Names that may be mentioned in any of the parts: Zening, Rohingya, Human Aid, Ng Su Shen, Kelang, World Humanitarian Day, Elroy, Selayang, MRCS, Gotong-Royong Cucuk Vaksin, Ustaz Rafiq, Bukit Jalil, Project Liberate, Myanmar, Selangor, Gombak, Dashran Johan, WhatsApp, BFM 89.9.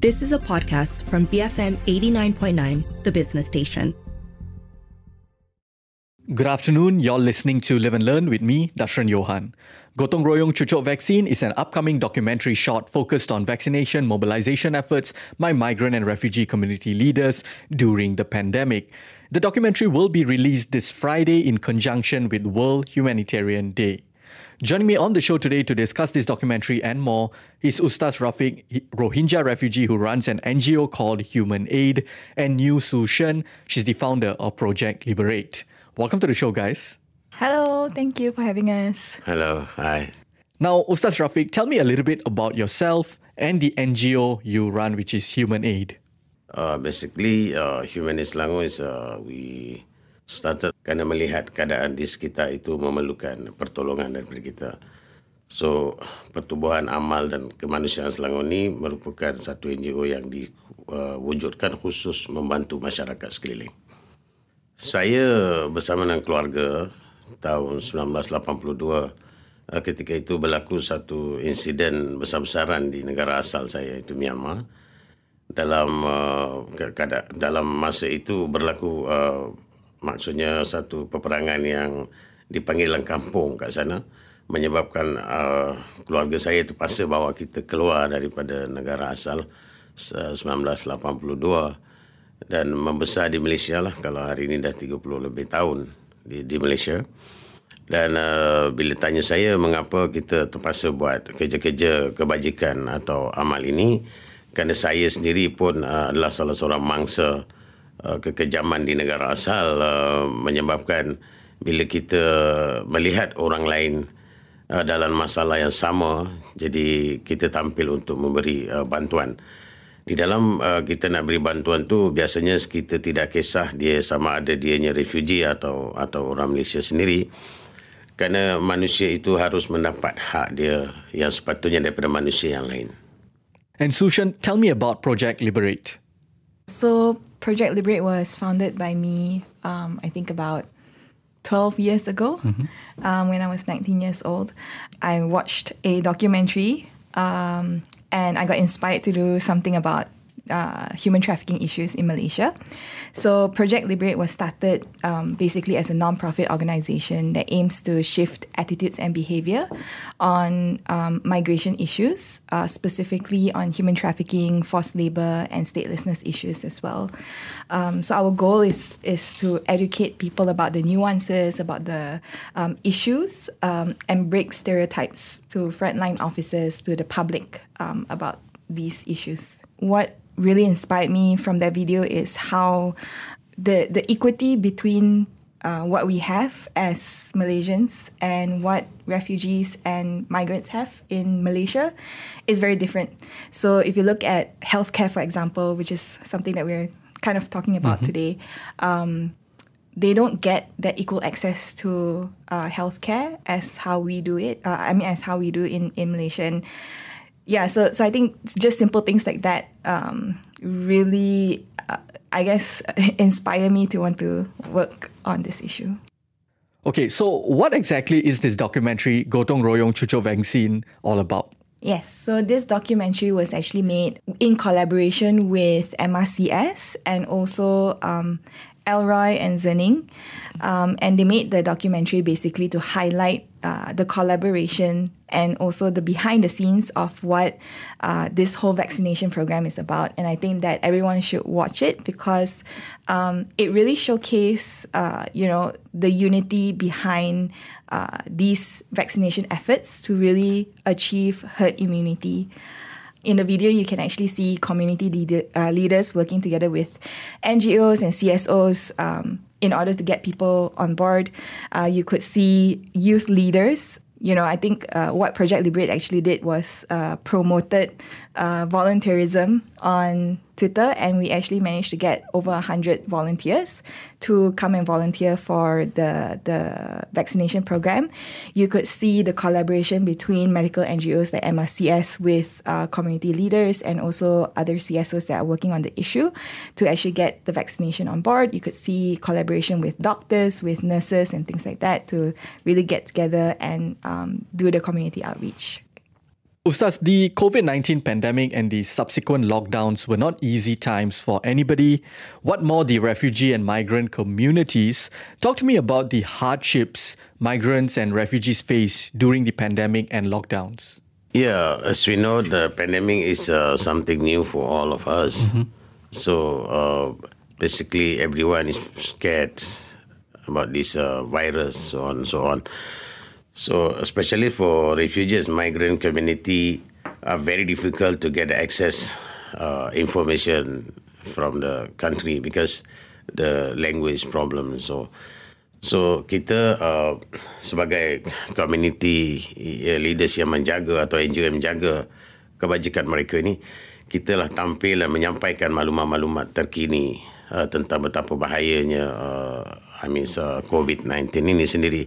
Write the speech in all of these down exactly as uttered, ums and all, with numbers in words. This is a podcast from B F M eighty-nine point nine, the business station. Good afternoon, you're listening to Live and Learn with me, Dashran Johan. Gotong-Royong Cucuk Vaksin is an upcoming documentary short focused on vaccination mobilization efforts by migrant and refugee community leaders during the pandemic. The documentary will be released this Friday in conjunction with World Humanitarian Day. Joining me on the show today to discuss this documentary and more is Ustaz Rafiq, Rohingya refugee who runs an N G O called Human Aid, and Ng Su Shen. She's the founder of Project Liberate. Welcome to the show, guys. Hello, thank you for having us. Hello, hi. Now, Ustaz Rafiq, tell me a little bit about yourself and the N G O you run, which is Human Aid. Uh, basically, uh, Human Aid Selangor is, uh, we... started kerana melihat keadaan di sekitar itu memerlukan pertolongan daripada kita. So, Pertubuhan Amal dan Kemanusiaan Selangor ini merupakan satu N G O yang diwujudkan khusus membantu masyarakat sekeliling. Saya bersama dengan keluarga tahun nineteen eighty-two, ketika itu berlaku satu insiden besar-besaran di negara asal saya, itu Myanmar. Dalam keadaan, dalam masa itu berlaku maksudnya satu peperangan yang dipanggil kampung kat sana, menyebabkan uh, keluarga saya terpaksa bawa kita keluar daripada negara asal uh, nineteen eighty-two dan membesar di Malaysia lah. Kalau hari ini dah thirty lebih tahun di, di Malaysia. Dan uh, bila tanya saya mengapa kita terpaksa buat kerja-kerja kebajikan atau amal ini, kerana saya sendiri pun uh, adalah salah seorang mangsa kekejaman di negara asal, uh, menyebabkan bila kita melihat orang lain uh, dalam masalah yang sama, jadi kita tampil untuk memberi uh, bantuan. Di dalam uh, kita nak beri bantuan tu, biasanya kita tidak kisah dia sama ada dianya refugee atau atau orang Malaysia sendiri, kerana manusia itu harus mendapat hak dia yang sepatutnya daripada manusia yang lain. And Su Shen, tell me about Project Liberate. So Project Liberate was founded by me, um, I think about twelve years ago, mm-hmm. um, when I was nineteen years old. I watched a documentary um, and I got inspired to do something about uh, human trafficking issues in Malaysia. So Project Liberate was started um, basically as a non-profit organisation that aims to shift attitudes and behaviour on um, migration issues, uh, specifically on human trafficking, forced labour and statelessness issues as well. Um, so our goal is is to educate people about the nuances, about the um, issues, um, and break stereotypes to frontline officers, to the public, um, about these issues. What really inspired me from that video is how the the equity between uh, what we have as Malaysians and what refugees and migrants have in Malaysia is very different. So if you look at healthcare, for example, which is something that we're kind of talking about mm-hmm. today, um, they don't get that equal access to uh, healthcare as how we do it. Uh, I mean, as how we do in in Malaysia. And, Yeah, so so I think just simple things like that um, really, uh, I guess, inspire me to want to work on this issue. Okay, so what exactly is this documentary Gotong-Royong Cucuk Vaksin all about? Yes, so this documentary was actually made in collaboration with M R C S and also um, Elroy and Zening. Um, and they made the documentary basically to highlight uh, the collaboration and also the behind the scenes of what uh, this whole vaccination program is about. And I think that everyone should watch it because um, it really showcases, uh, you know, the unity behind uh, these vaccination efforts to really achieve herd immunity. In the video, you can actually see community leader, uh, leaders working together with N G Os and C S Os um, in order to get people on board. Uh, you could see youth leaders. You know, I think uh, what Project Liberate actually did was uh, promoted uh, volunteerism on Twitter, and we actually managed to get over one hundred volunteers to come and volunteer for the the vaccination program. You could see the collaboration between medical N G Os like M R C S with uh, community leaders and also other C S Os that are working on the issue to actually get the vaccination on board. You could see collaboration with doctors, with nurses and things like that to really get together and um, do the community outreach. Ustaz, the COVID nineteen pandemic and the subsequent lockdowns were not easy times for anybody. What more the refugee and migrant communities? Talk to me about the hardships migrants and refugees face during the pandemic and lockdowns. Yeah, as we know, the pandemic is uh, something new for all of us. Mm-hmm. So uh, basically everyone is scared about this uh, virus, so on and so on. So especially for refugees, migrant community are very difficult to get access uh, information from the country because the language problem. So so kita uh, sebagai community leaders yang menjaga atau N G O yang menjaga kebajikan mereka ini, kita lah tampil dan menyampaikan maklumat-maklumat terkini uh, tentang betapa bahayanya uh, I mean, uh, COVID nineteen ini sendiri.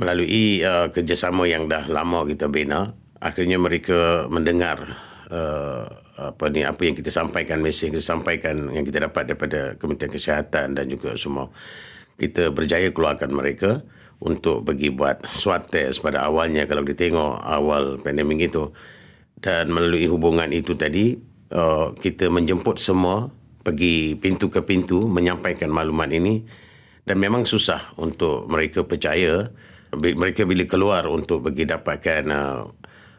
Melalui uh, kerjasama yang dah lama kita bina, akhirnya mereka mendengar uh, apa ni apa yang kita sampaikan, mesej yang kita sampaikan yang kita dapat daripada Kementerian Kesihatan dan juga semua. Kita berjaya keluarkan mereka untuk pergi buat swab test pada awalnya kalau kita tengok awal pandemik itu. Dan melalui hubungan itu tadi, uh, kita menjemput semua pergi pintu ke pintu menyampaikan maklumat ini, dan memang susah untuk mereka percaya. Mereka bila keluar untuk pergi dapatkan uh,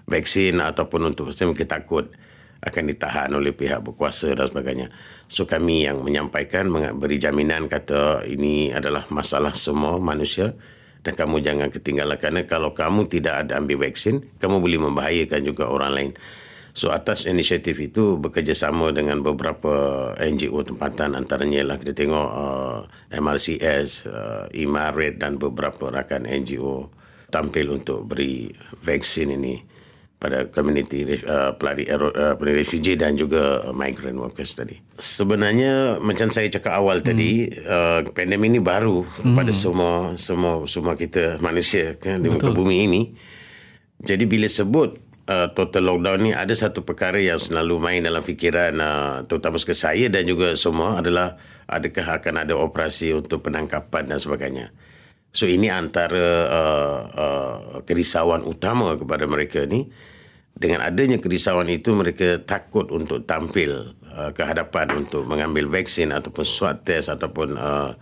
vaksin ataupun untuk vaksin, mereka takut akan ditahan oleh pihak berkuasa dan sebagainya. So kami yang menyampaikan, beri jaminan kata ini adalah masalah semua manusia dan kamu jangan ketinggalan kerana kalau kamu tidak ada ambil vaksin, kamu boleh membahayakan juga orang lain. So atas inisiatif itu bekerjasama dengan beberapa N G O tempatan, antaranya lah kita tengok uh, M R C S, uh, Imaret dan beberapa rakan N G O tampil untuk beri vaksin ini pada komuniti uh, pelari uh, refugee dan juga migrant workers tadi. Sebenarnya macam saya cakap awal hmm. tadi, uh, pandemik ini baru hmm. kepada semua semua semua kita manusia kan, di muka bumi ini. Jadi bila sebut Uh, total lockdown ni, ada satu perkara yang selalu main dalam fikiran uh, terutama sekali saya dan juga semua adalah adakah akan ada operasi untuk penangkapan dan sebagainya. So ini antara uh, uh, kerisauan utama kepada mereka ni. Dengan adanya kerisauan itu, mereka takut untuk tampil uh, ke hadapan untuk mengambil vaksin ataupun swab test ataupun uh,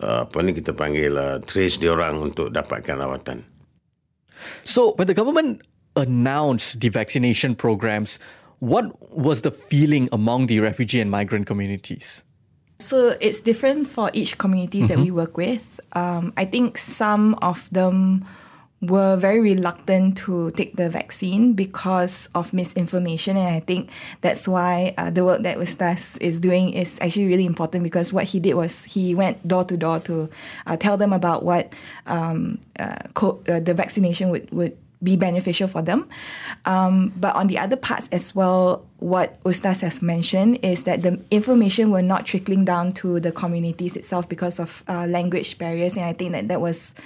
uh, apa ni kita panggil uh, trace diorang untuk dapatkan rawatan. So when the government announced the vaccination programs, what was the feeling among the refugee and migrant communities? So it's different for each communities mm-hmm. that we work with. Um, I think some of them were very reluctant to take the vaccine because of misinformation, and I think that's why uh, the work that Ustaz is doing is actually really important, because what he did was he went door to door to uh, tell them about what um, uh, co- uh, the vaccination would, would be beneficial for them. Um, but on the other parts as well, what Ustaz has mentioned is that the information were not trickling down to the communities itself because of uh, language barriers. And I think that that was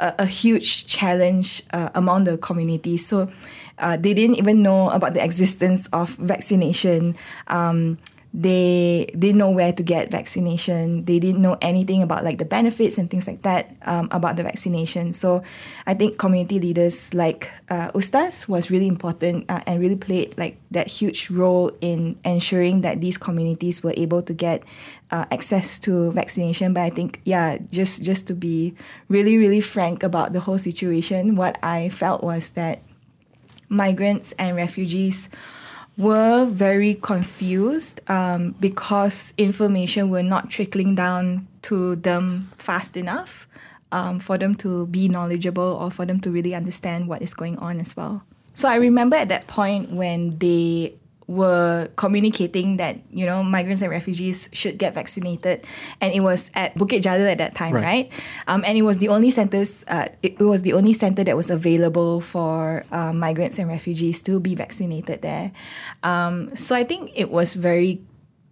a, a huge challenge uh, among the communities. So uh, they didn't even know about the existence of vaccination. Um, they didn't know where to get vaccination. They didn't know anything about like the benefits and things like that um, about the vaccination. So I think community leaders like uh, Ustaz was really important uh, and really played like that huge role in ensuring that these communities were able to get uh, access to vaccination. But I think, yeah, just, just to be really, really frank about the whole situation, what I felt was that migrants and refugees were very confused um, because information were not trickling down to them fast enough um, for them to be knowledgeable or for them to really understand what is going on as well. So I remember at that point when they were communicating that, you know, migrants and refugees should get vaccinated, and it was at Bukit Jalil at that time, right? right? Um, and it was the only centers, uh, it was the only center that was available for uh, migrants and refugees to be vaccinated there. Um, so I think it was very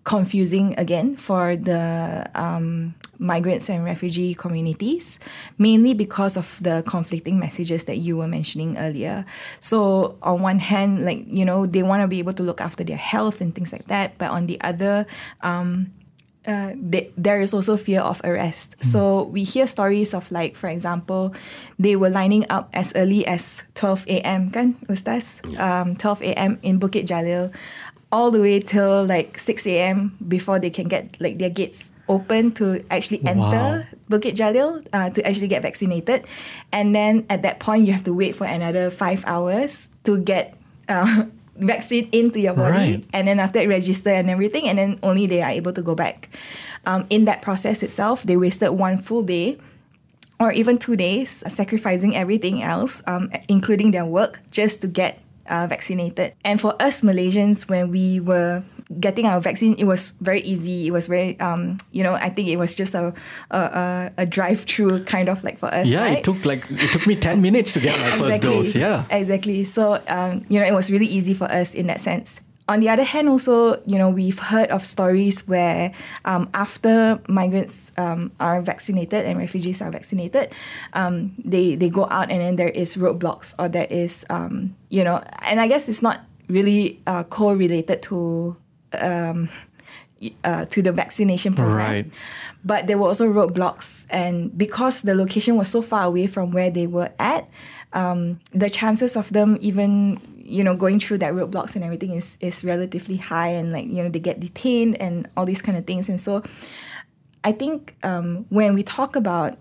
confusing again for the um, migrants and refugee communities, mainly because of the conflicting messages that you were mentioning earlier. So on one hand, like, you know, they want to be able to look after their health and things like that. But on the other, um, Uh, th- there is also fear of arrest. Mm. So we hear stories of, like, for example, they were lining up as early as twelve a.m. kan, Ustaz? Yeah. Um, twelve a.m. in Bukit Jalil, all the way till like six a.m. before they can get, like, their gates open to actually enter wow. Bukit Jalil uh, to actually get vaccinated. And then at that point, you have to wait for another five hours to get Uh, vaccine into your body, right. And then after it register and everything, and then only they are able to go back. Um, in that process itself, they wasted one full day or even two days uh, sacrificing everything else, um, including their work, just to get uh, vaccinated. And for us Malaysians, when we were getting our vaccine, it was very easy. It was very, um, you know, I think it was just a a, a drive-through kind of, like, for us. Yeah, right? it took like it took me ten minutes to get my exactly. first dose. Yeah, exactly. So um, you know, it was really easy for us in that sense. On the other hand, also, you know, we've heard of stories where um, after migrants um, are vaccinated and refugees are vaccinated, um, they they go out and then there is roadblocks, or there is, um, you know, and I guess it's not really uh, correlated to. Um, uh, to the vaccination program, right. But there were also roadblocks, and because the location was so far away from where they were at, um, the chances of them even, you know, going through that roadblocks and everything is is relatively high, and, like, you know, they get detained and all these kind of things. And so, I think um, when we talk about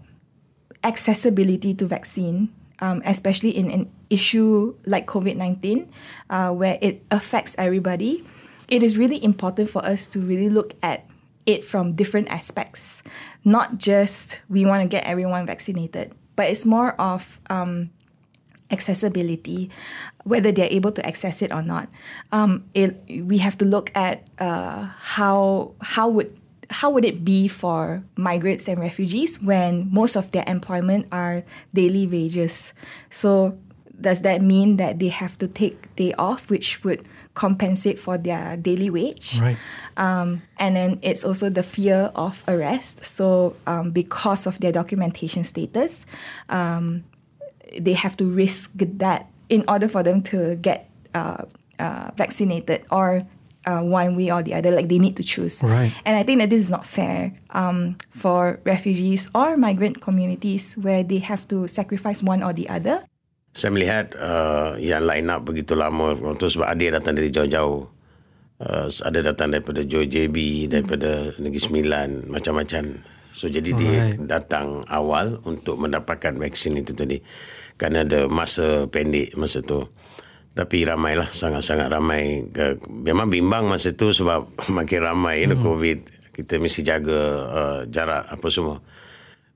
accessibility to vaccine, um, especially in an issue like COVID nineteen, uh, where it affects everybody. It is really important for us to really look at it from different aspects, not just we want to get everyone vaccinated, but it's more of um, accessibility, whether they're able to access it or not. Um, it, we have to look at uh, how how would how would it be for migrants and refugees when most of their employment are daily wages. So does that mean that they have to take day off, which would compensate for their daily wage? Right. Um, and then it's also the fear of arrest. So um, because of their documentation status, um, they have to risk that in order for them to get uh, uh, vaccinated, or uh, one way or the other, like, they need to choose. Right. And I think that this is not fair um, for refugees or migrant communities where they have to sacrifice one or the other. Saya melihat uh, yang line up begitu lama itu sebab ada datang dari jauh-jauh. Uh, ada datang daripada Johor J B, daripada Negeri Sembilan, macam-macam. So, jadi Alright. dia datang awal untuk mendapatkan vaksin itu tadi. Kerana ada masa pendek masa tu. Tapi ramailah, sangat-sangat ramai. Memang bimbang masa tu sebab makin ramai hmm. COVID. Kita mesti jaga uh, jarak apa semua.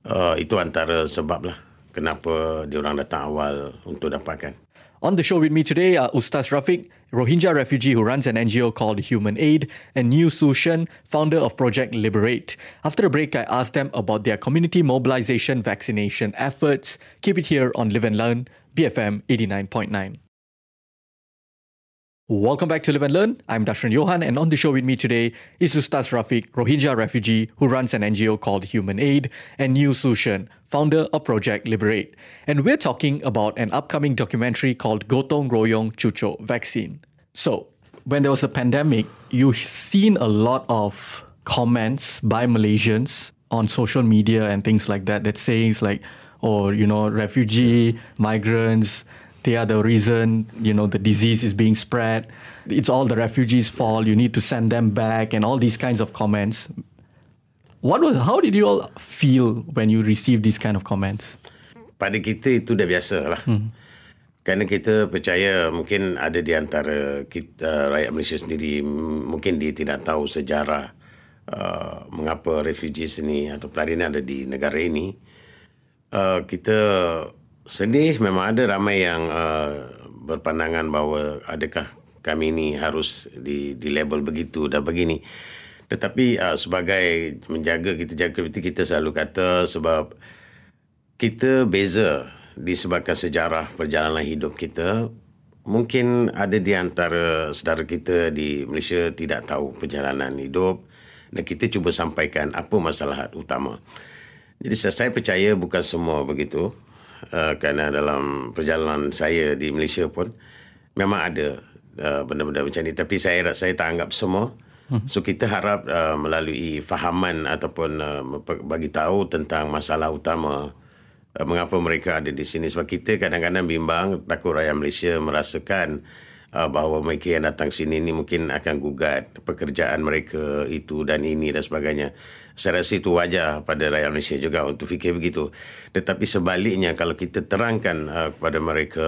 Uh, itu antara sebab lah. Kenapa diorang datang awal untuk dapatkan. On the show with me today are Ustaz Rafiq, Rohingya refugee who runs an N G O called Human Aid, and Ng Su Shen, founder of Project Liberate. After the break, I asked them about their community mobilization vaccination efforts. Keep it here on Live and Learn, B F M eighty-nine point nine. Welcome back to Live and Learn. I'm Dashran Johan, and on the show with me today is Ustaz Rafiq, Rohingya refugee who runs an N G O called Human Aid, and Ng Su Shen, founder of Project Liberate. And we're talking about an upcoming documentary called Gotong-Royong Cucuk Vaksin. So, when there was a pandemic, you've seen a lot of comments by Malaysians on social media and things like that that says, like, oh, you know, refugee, migrants, they are the reason, you know, the disease is being spread. It's all the refugees' fault. You need to send them back, and all these kinds of comments. What was? How did you all feel when you received these kind of comments? Pada kita itu dah biasa lah. Hmm. Kerana kita percaya mungkin ada di antara kita rakyat Malaysia sendiri, mungkin dia tidak tahu sejarah uh, mengapa refugees ini atau pelari ini ada di negara ini. Uh, kita sedih, memang ada ramai yang uh, berpandangan bahawa adakah kami ini harus di, di label begitu dan begini. Tetapi uh, sebagai menjaga kita jaga kita, kita selalu kata sebab kita beza disebabkan sejarah perjalanan hidup kita. Mungkin ada di antara saudara kita di Malaysia tidak tahu perjalanan hidup, dan kita cuba sampaikan apa masalah utama. Jadi saya percaya bukan semua begitu. Uh, kerana dalam perjalanan saya di Malaysia pun memang ada uh, benda-benda macam ni, tapi saya saya tak anggap semua Hmm. So kita harap uh, melalui fahaman ataupun uh, bagi tahu tentang masalah utama uh, mengapa mereka ada di sini. Sebab kita kadang-kadang bimbang, takut rakyat Malaysia merasakan uh, bahawa mereka yang datang sini ni mungkin akan gugat pekerjaan mereka itu dan ini dan sebagainya. Saya rasa itu wajar pada rakyat Malaysia juga untuk fikir begitu. Tetapi sebaliknya, kalau kita terangkan uh, kepada mereka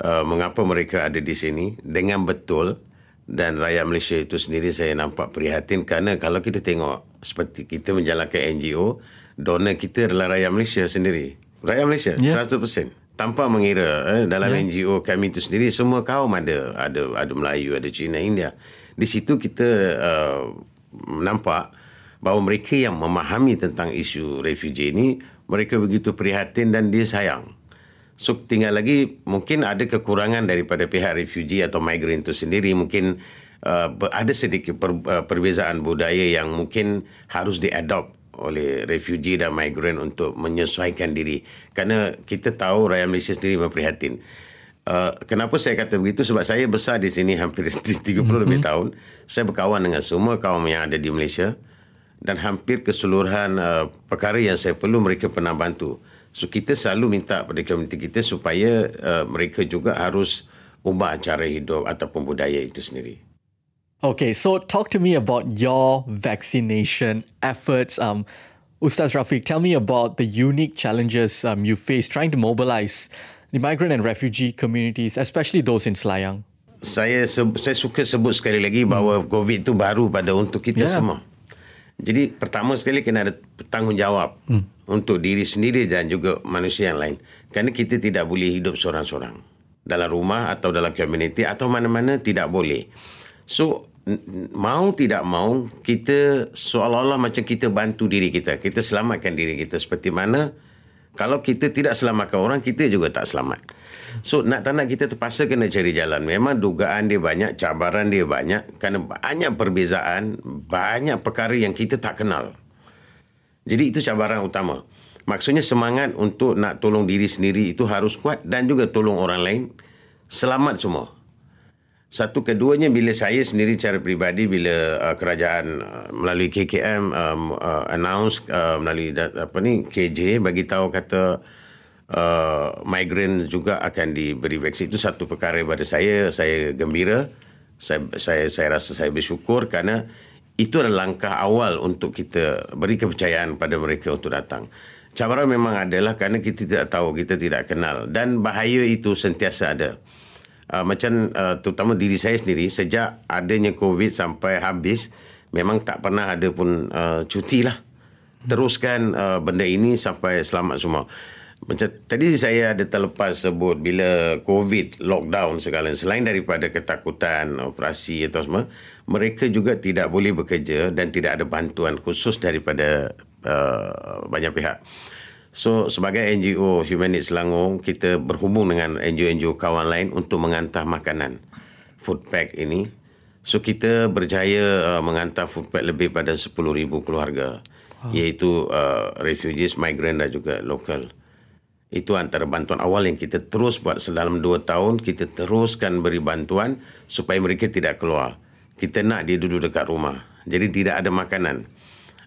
Uh, mengapa mereka ada di sini dengan betul, dan rakyat Malaysia itu sendiri saya nampak prihatin, kerana kalau kita tengok seperti kita menjalankan N G O, donor kita adalah rakyat Malaysia sendiri. Rakyat Malaysia, yeah. seratus peratus. Tanpa mengira eh, dalam yeah. N G O kami itu sendiri semua kaum ada. Ada ada Melayu, ada Cina, India. Di situ kita uh, nampak bahawa mereka yang memahami tentang isu refugee ini, mereka begitu prihatin dan disayang. So, tinggal lagi mungkin ada kekurangan daripada pihak refugee atau migran itu sendiri. Mungkin uh, ada sedikit per, uh, perbezaan budaya yang mungkin harus diadopt oleh refugee dan migran untuk menyesuaikan diri. Kerana kita tahu rakyat Malaysia sendiri memprihatin. Uh, kenapa saya kata begitu? Sebab saya besar di sini hampir tiga puluh mm-hmm. lebih tahun. Saya berkawan dengan semua kaum yang ada di Malaysia. Dan hampir keseluruhan uh, perkara yang saya perlu, mereka pernah bantu. So, kita selalu minta pada komuniti kita supaya uh, mereka juga harus ubah cara hidup ataupun budaya itu sendiri. Okay, so talk to me about your vaccination efforts. Um, Ustaz Rafiq, tell me about the unique challenges um, you face trying to mobilize the migrant and refugee communities, especially those in Selayang. Saya, saya suka sebut sekali lagi bahawa hmm. COVID itu baru pada untuk kita yeah. semua. Jadi, pertama sekali kena ada tanggungjawab hmm. untuk diri sendiri dan juga manusia yang lain. Kerana kita tidak boleh hidup seorang-seorang. Dalam rumah atau dalam komuniti atau mana-mana tidak boleh. So, mau tidak mau, kita seolah-olah macam kita bantu diri kita. Kita selamatkan diri kita. Seperti mana, kalau kita tidak selamatkan orang, kita juga tak selamat. So, nak tak nak kita terpaksa kena cari jalan. Memang dugaan dia banyak, cabaran dia banyak. Kerana banyak perbezaan, banyak perkara yang kita tak kenal. Jadi itu cabaran utama. Maksudnya semangat untuk nak tolong diri sendiri itu harus kuat, dan juga tolong orang lain. Selamat semua. Satu, keduanya, bila saya sendiri secara peribadi, bila uh, kerajaan uh, melalui K K M um, uh, announce uh, melalui apa ni K J bagi tahu kata uh, migran juga akan diberi vaksin, itu satu perkara pada saya. Saya gembira. Saya saya saya rasa saya bersyukur kerana itu adalah langkah awal untuk kita beri kepercayaan pada mereka untuk datang. Cabaran memang adalah kerana kita tidak tahu, kita tidak kenal, dan bahaya itu sentiasa ada. Uh, macam uh, terutama diri saya sendiri, sejak adanya COVID sampai habis, memang tak pernah ada pun uh, cuti lah. Teruskan uh, benda ini sampai selamat semua. Macam tadi saya ada terlepas sebut, bila COVID lockdown segala, selain daripada ketakutan operasi atau semua, mereka juga tidak boleh bekerja dan tidak ada bantuan khusus daripada uh, banyak pihak. So, sebagai N G O Human Aid Selangor, kita berhubung dengan N G O-N G O kawan lain untuk menghantar makanan, food pack ini. So, kita berjaya uh, menghantar food pack lebih pada sepuluh ribu keluarga. Wow. Iaitu uh, refugees, migrant dan juga lokal. Itu antara bantuan awal yang kita terus buat selama dua tahun. Kita teruskan beri bantuan supaya mereka tidak keluar. Kita nak dia duduk dekat rumah. Jadi, tidak ada makanan.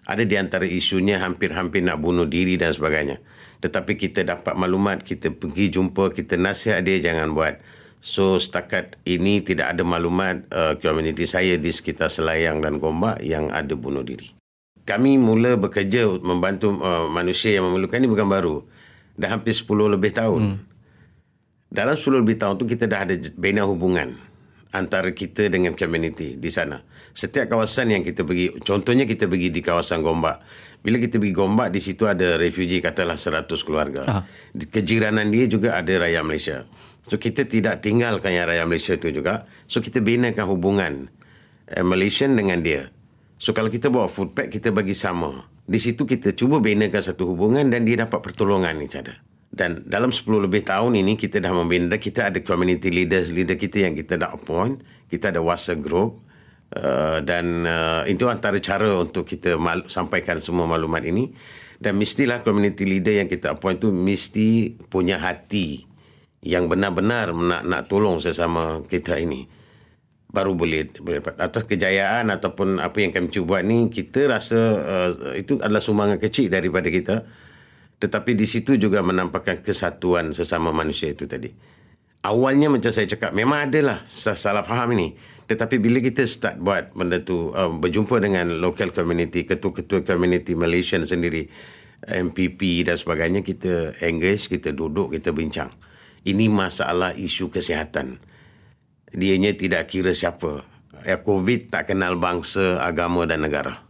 Ada di antara isunya hampir-hampir nak bunuh diri dan sebagainya. Tetapi kita dapat maklumat, kita pergi jumpa, kita nasihat dia jangan buat. So, setakat ini tidak ada maklumat uh, komuniti saya di sekitar Selayang dan Gombak yang ada bunuh diri. Kami mula bekerja membantu uh, manusia yang memerlukan ini bukan baru. Dah hampir sepuluh lebih tahun. Hmm. Dalam sepuluh lebih tahun tu kita dah ada bina hubungan antara kita dengan komuniti di sana. Setiap kawasan yang kita pergi, contohnya kita pergi di kawasan Gombak. Bila kita pergi Gombak, di situ ada refugee, katalah seratus keluarga. Aha. Di kejiranan dia juga ada rakyat Malaysia. So, kita tidak tinggalkan yang rakyat Malaysia itu juga. So, kita binakan hubungan eh, Malaysian dengan dia. So, kalau kita bawa food pack, kita bagi sama. Di situ kita cuba binakan satu hubungan dan dia dapat pertolongan ni cara. Dan dalam sepuluh lebih tahun ini, kita dah membina, kita ada community leaders, leader kita yang kita dah appoint, kita ada WhatsApp group, uh, dan uh, itu antara cara untuk kita mal- sampaikan semua maklumat ini. Dan mestilah community leader yang kita appoint tu mesti punya hati yang benar-benar nak, nak tolong sesama kita ini. baru boleh, boleh atas kejayaan ataupun apa yang kami cuba ni, kita rasa uh, itu adalah sumbangan kecil daripada kita, tetapi di situ juga menampakkan kesatuan sesama manusia itu tadi. Awalnya macam saya cakap, memang adalah salah faham ini, tetapi bila kita start buat benda tu, uh, berjumpa dengan local community, ketua-ketua community Malaysian sendiri, M P P dan sebagainya, kita engage, kita duduk, kita bincang. Ini masalah isu kesihatan. Dianya tidak kira siapa. COVID tak kenal bangsa, agama dan negara.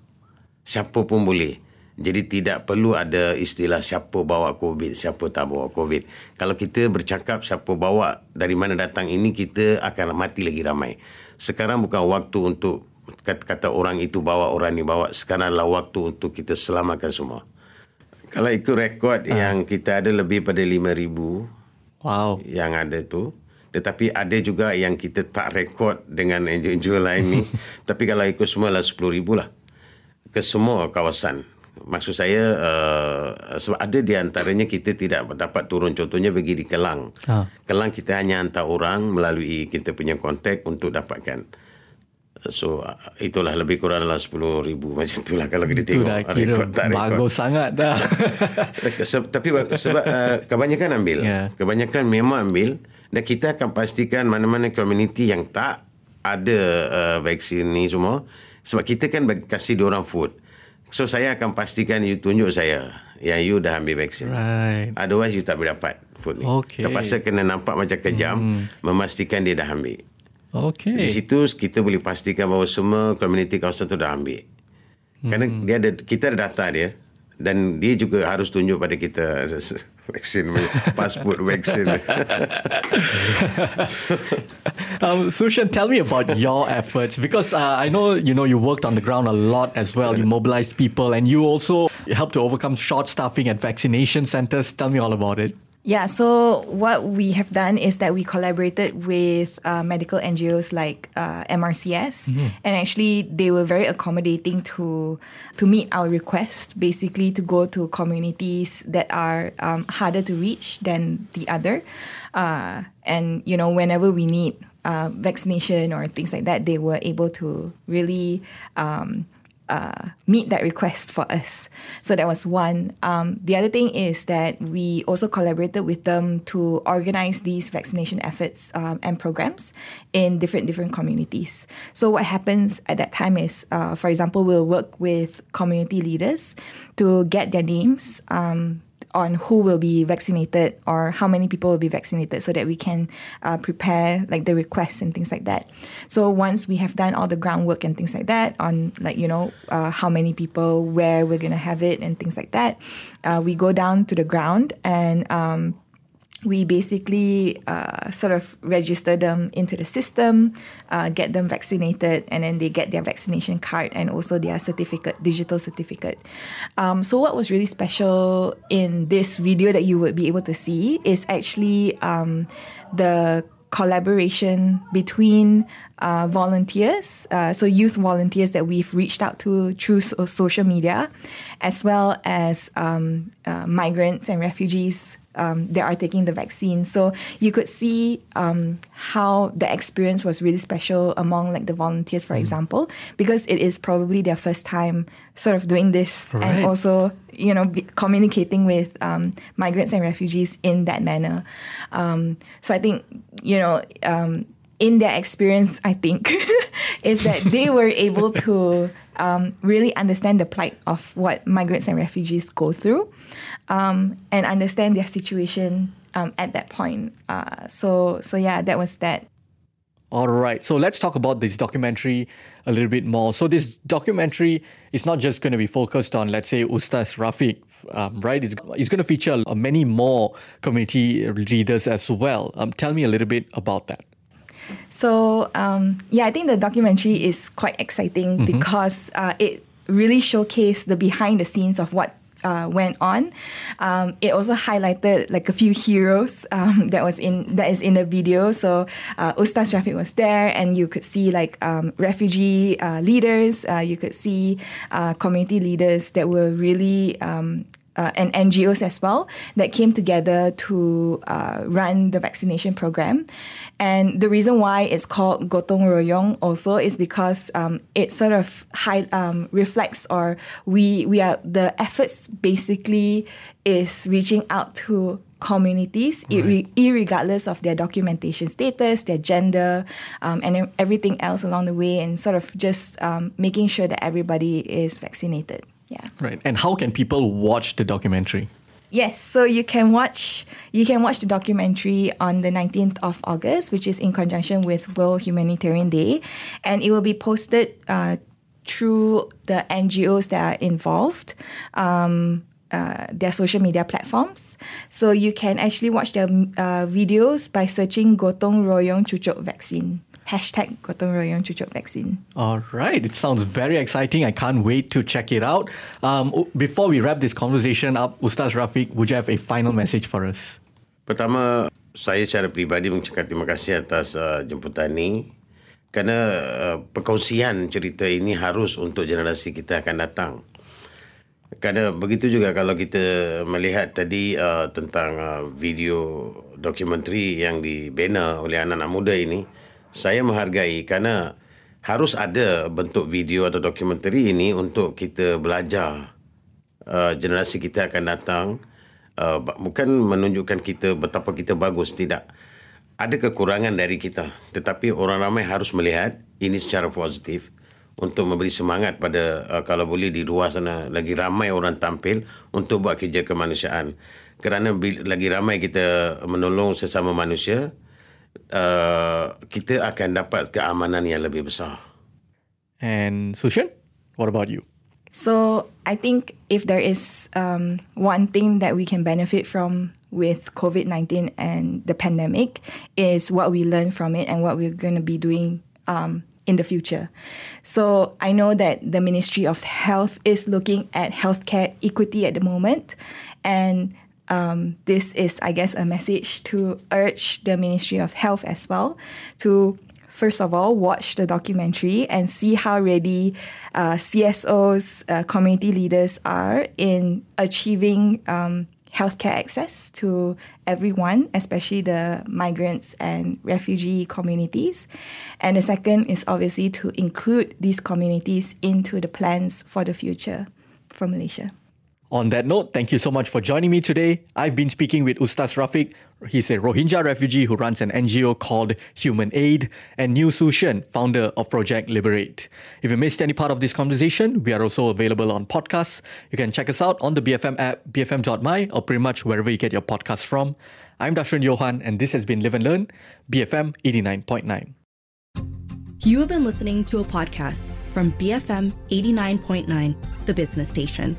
Siapa pun boleh. Jadi tidak perlu ada istilah siapa bawa COVID, siapa tak bawa COVID. Kalau kita bercakap siapa bawa, dari mana datang ini, kita akan mati lagi ramai. Sekarang bukan waktu untuk kata orang itu bawa, orang ni bawa. Sekarang adalah waktu untuk kita selamatkan semua. Kalau ikut rekod ha. yang kita ada lebih pada lima ribu. Wow. Yang ada tu. Tetapi ada juga yang kita tak rekod dengan enjol-enjol lain ni. Tapi kalau ikut semua lah sepuluh ribu lah. Ke semua kawasan. Maksud saya, uh, sebab ada di antaranya kita tidak dapat turun. Contohnya pergi di Kelang. Ha. Kelang kita hanya hantar orang melalui kita punya kontak untuk dapatkan. So itulah lebih kurang lah sepuluh ribu macam itulah kalau kita tengok. Itulah, kira rekod, tak rekod. Bagus sangat dah. Tapi sebab uh, kebanyakan ambil. Yeah. Kebanyakan memang ambil. Dan kita akan pastikan mana-mana community yang tak ada uh, vaksin ni semua. Sebab kita kan kasih diorang food. So, saya akan pastikan you tunjuk saya yang you dah ambil vaksin. Right. Otherwise, you tak boleh dapat food ni. Okay. Terpaksa kena nampak macam kejam, hmm. memastikan dia dah ambil. Okay. Di situ, kita boleh pastikan bahawa semua community kawasan tu dah ambil. Hmm. Kerana dia ada, kita ada data dia. Dan dia juga harus tunjuk pada kita vaksin, passport vaksin. So, um, Su Shen, tell me about your efforts, because uh, I know you know you worked on the ground a lot as well. You mobilized people, and you also helped to overcome short staffing at vaccination centers. Tell me all about it. Yeah, so what we have done is that we collaborated with uh, medical N G Os like uh, M R C S, mm-hmm. and actually they were very accommodating to to meet our request, basically to go to communities that are um, harder to reach than the other. Uh, and, you know, whenever we need uh, vaccination or things like that, they were able to really... Um, Uh, meet that request for us. So that was one. Um, the other thing is that we also collaborated with them to organize these vaccination efforts um, and programs in different different communities. So what happens at that time is, uh, for example, we'll work with community leaders to get their names um, on who will be vaccinated or how many people will be vaccinated, so that we can uh, prepare like the requests and things like that. So once we have done all the groundwork and things like that on like, you know, uh, how many people, where we're going to have it and things like that, uh, we go down to the ground and um, we basically uh, sort of register them into the system, uh, get them vaccinated, and then they get their vaccination card and also their certificate, digital certificate. Um, so what was really special in this video that you would be able to see is actually um, the collaboration between uh, volunteers, uh, so youth volunteers that we've reached out to through so- social media, as well as um, uh, migrants and refugees Um, that are taking the vaccine. So you could see um, how the experience was really special among like the volunteers, for mm. example, because it is probably their first time sort of doing this, right. and also, you know, be communicating with um, migrants and refugees in that manner. Um, so I think, you know, um, in their experience, I think, is that they were able to um, really understand the plight of what migrants and refugees go through. Um, and understand their situation um, at that point. Uh, so, so yeah, that was that. All right. So let's talk about this documentary a little bit more. So this documentary is not just going to be focused on, let's say, Ustaz Rafiq, um, right? It's, it's going to feature many more community leaders as well. Um, tell me a little bit about that. So, um, yeah, I think the documentary is quite exciting, mm-hmm. because uh, it really showcased the behind the scenes of what Uh, went on. Um, it also highlighted like a few heroes um, that was in that is in the video. So uh, Ustaz Rafiq was there, and you could see like um, refugee uh, leaders. Uh, you could see uh, community leaders that were really um, uh, and N G Os as well that came together to uh, run the vaccination program. And the reason why it's called Gotong-Royong also is because um, it sort of high, um, reflects or we we are the efforts basically is reaching out to communities, right. irregardless of their documentation status, their gender, um, and everything else along the way, and sort of just um, making sure that everybody is vaccinated. Yeah. Right. And how can people watch the documentary? Yes, so you can watch you can watch the documentary on the nineteenth of August, which is in conjunction with World Humanitarian Day, and it will be posted uh, through the N G Os that are involved. Um, Uh, their social media platforms. So you can actually watch their uh, videos by searching Gotong-Royong Cucuk Vaksin. Hashtag Gotong-Royong Cucuk Vaksin. All right. It sounds very exciting. I can't wait to check it out. Um, before we wrap this conversation up, Ustaz Rafiq, would you have a final message for us? Pertama, saya secara pribadi mengucapkan terima kasih atas uh, jemputan ini. Kerana uh, perkongsian cerita ini harus untuk generasi kita akan datang. Kerana begitu juga kalau kita melihat tadi uh, tentang uh, video dokumentari yang dibina oleh anak-anak muda ini, saya menghargai kerana harus ada bentuk video atau dokumentari ini untuk kita belajar. Uh, generasi kita akan datang, uh, bukan menunjukkan kita betapa kita bagus, tidak. Ada kekurangan dari kita, tetapi orang ramai harus melihat ini secara positif. Untuk memberi semangat pada uh, kalau boleh di luar sana lagi ramai orang tampil untuk buat kerja kemanusiaan. Kerana bila, lagi ramai kita menolong sesama manusia, uh, kita akan dapat keamanan yang lebih besar. And Su Shen, what about you? So I think if there is um, one thing that we can benefit from with COVID nineteen and the pandemic is what we learn from it and what we're going to be doing um in the future. So I know that the Ministry of Health is looking at healthcare equity at the moment. And um, this is, I guess, a message to urge the Ministry of Health as well to, first of all, watch the documentary and see how ready uh, C S Os, uh, community leaders are in achieving um, healthcare access to everyone, especially the migrants and refugee communities. And the second is obviously to include these communities into the plans for the future for Malaysia. On that note, thank you so much for joining me today. I've been speaking with Ustaz Rafiq. He's a Rohingya refugee who runs an N G O called Human Aid, and Ng Su Shen, founder of Project Liberate. If you missed any part of this conversation, we are also available on podcasts. You can check us out on the B F M app, b f m dot m y, or pretty much wherever you get your podcasts from. I'm Dashran Johan, and this has been Live and Learn, B F M eighty-nine point nine. You have been listening to a podcast from B F M eighty-nine point nine, the business station.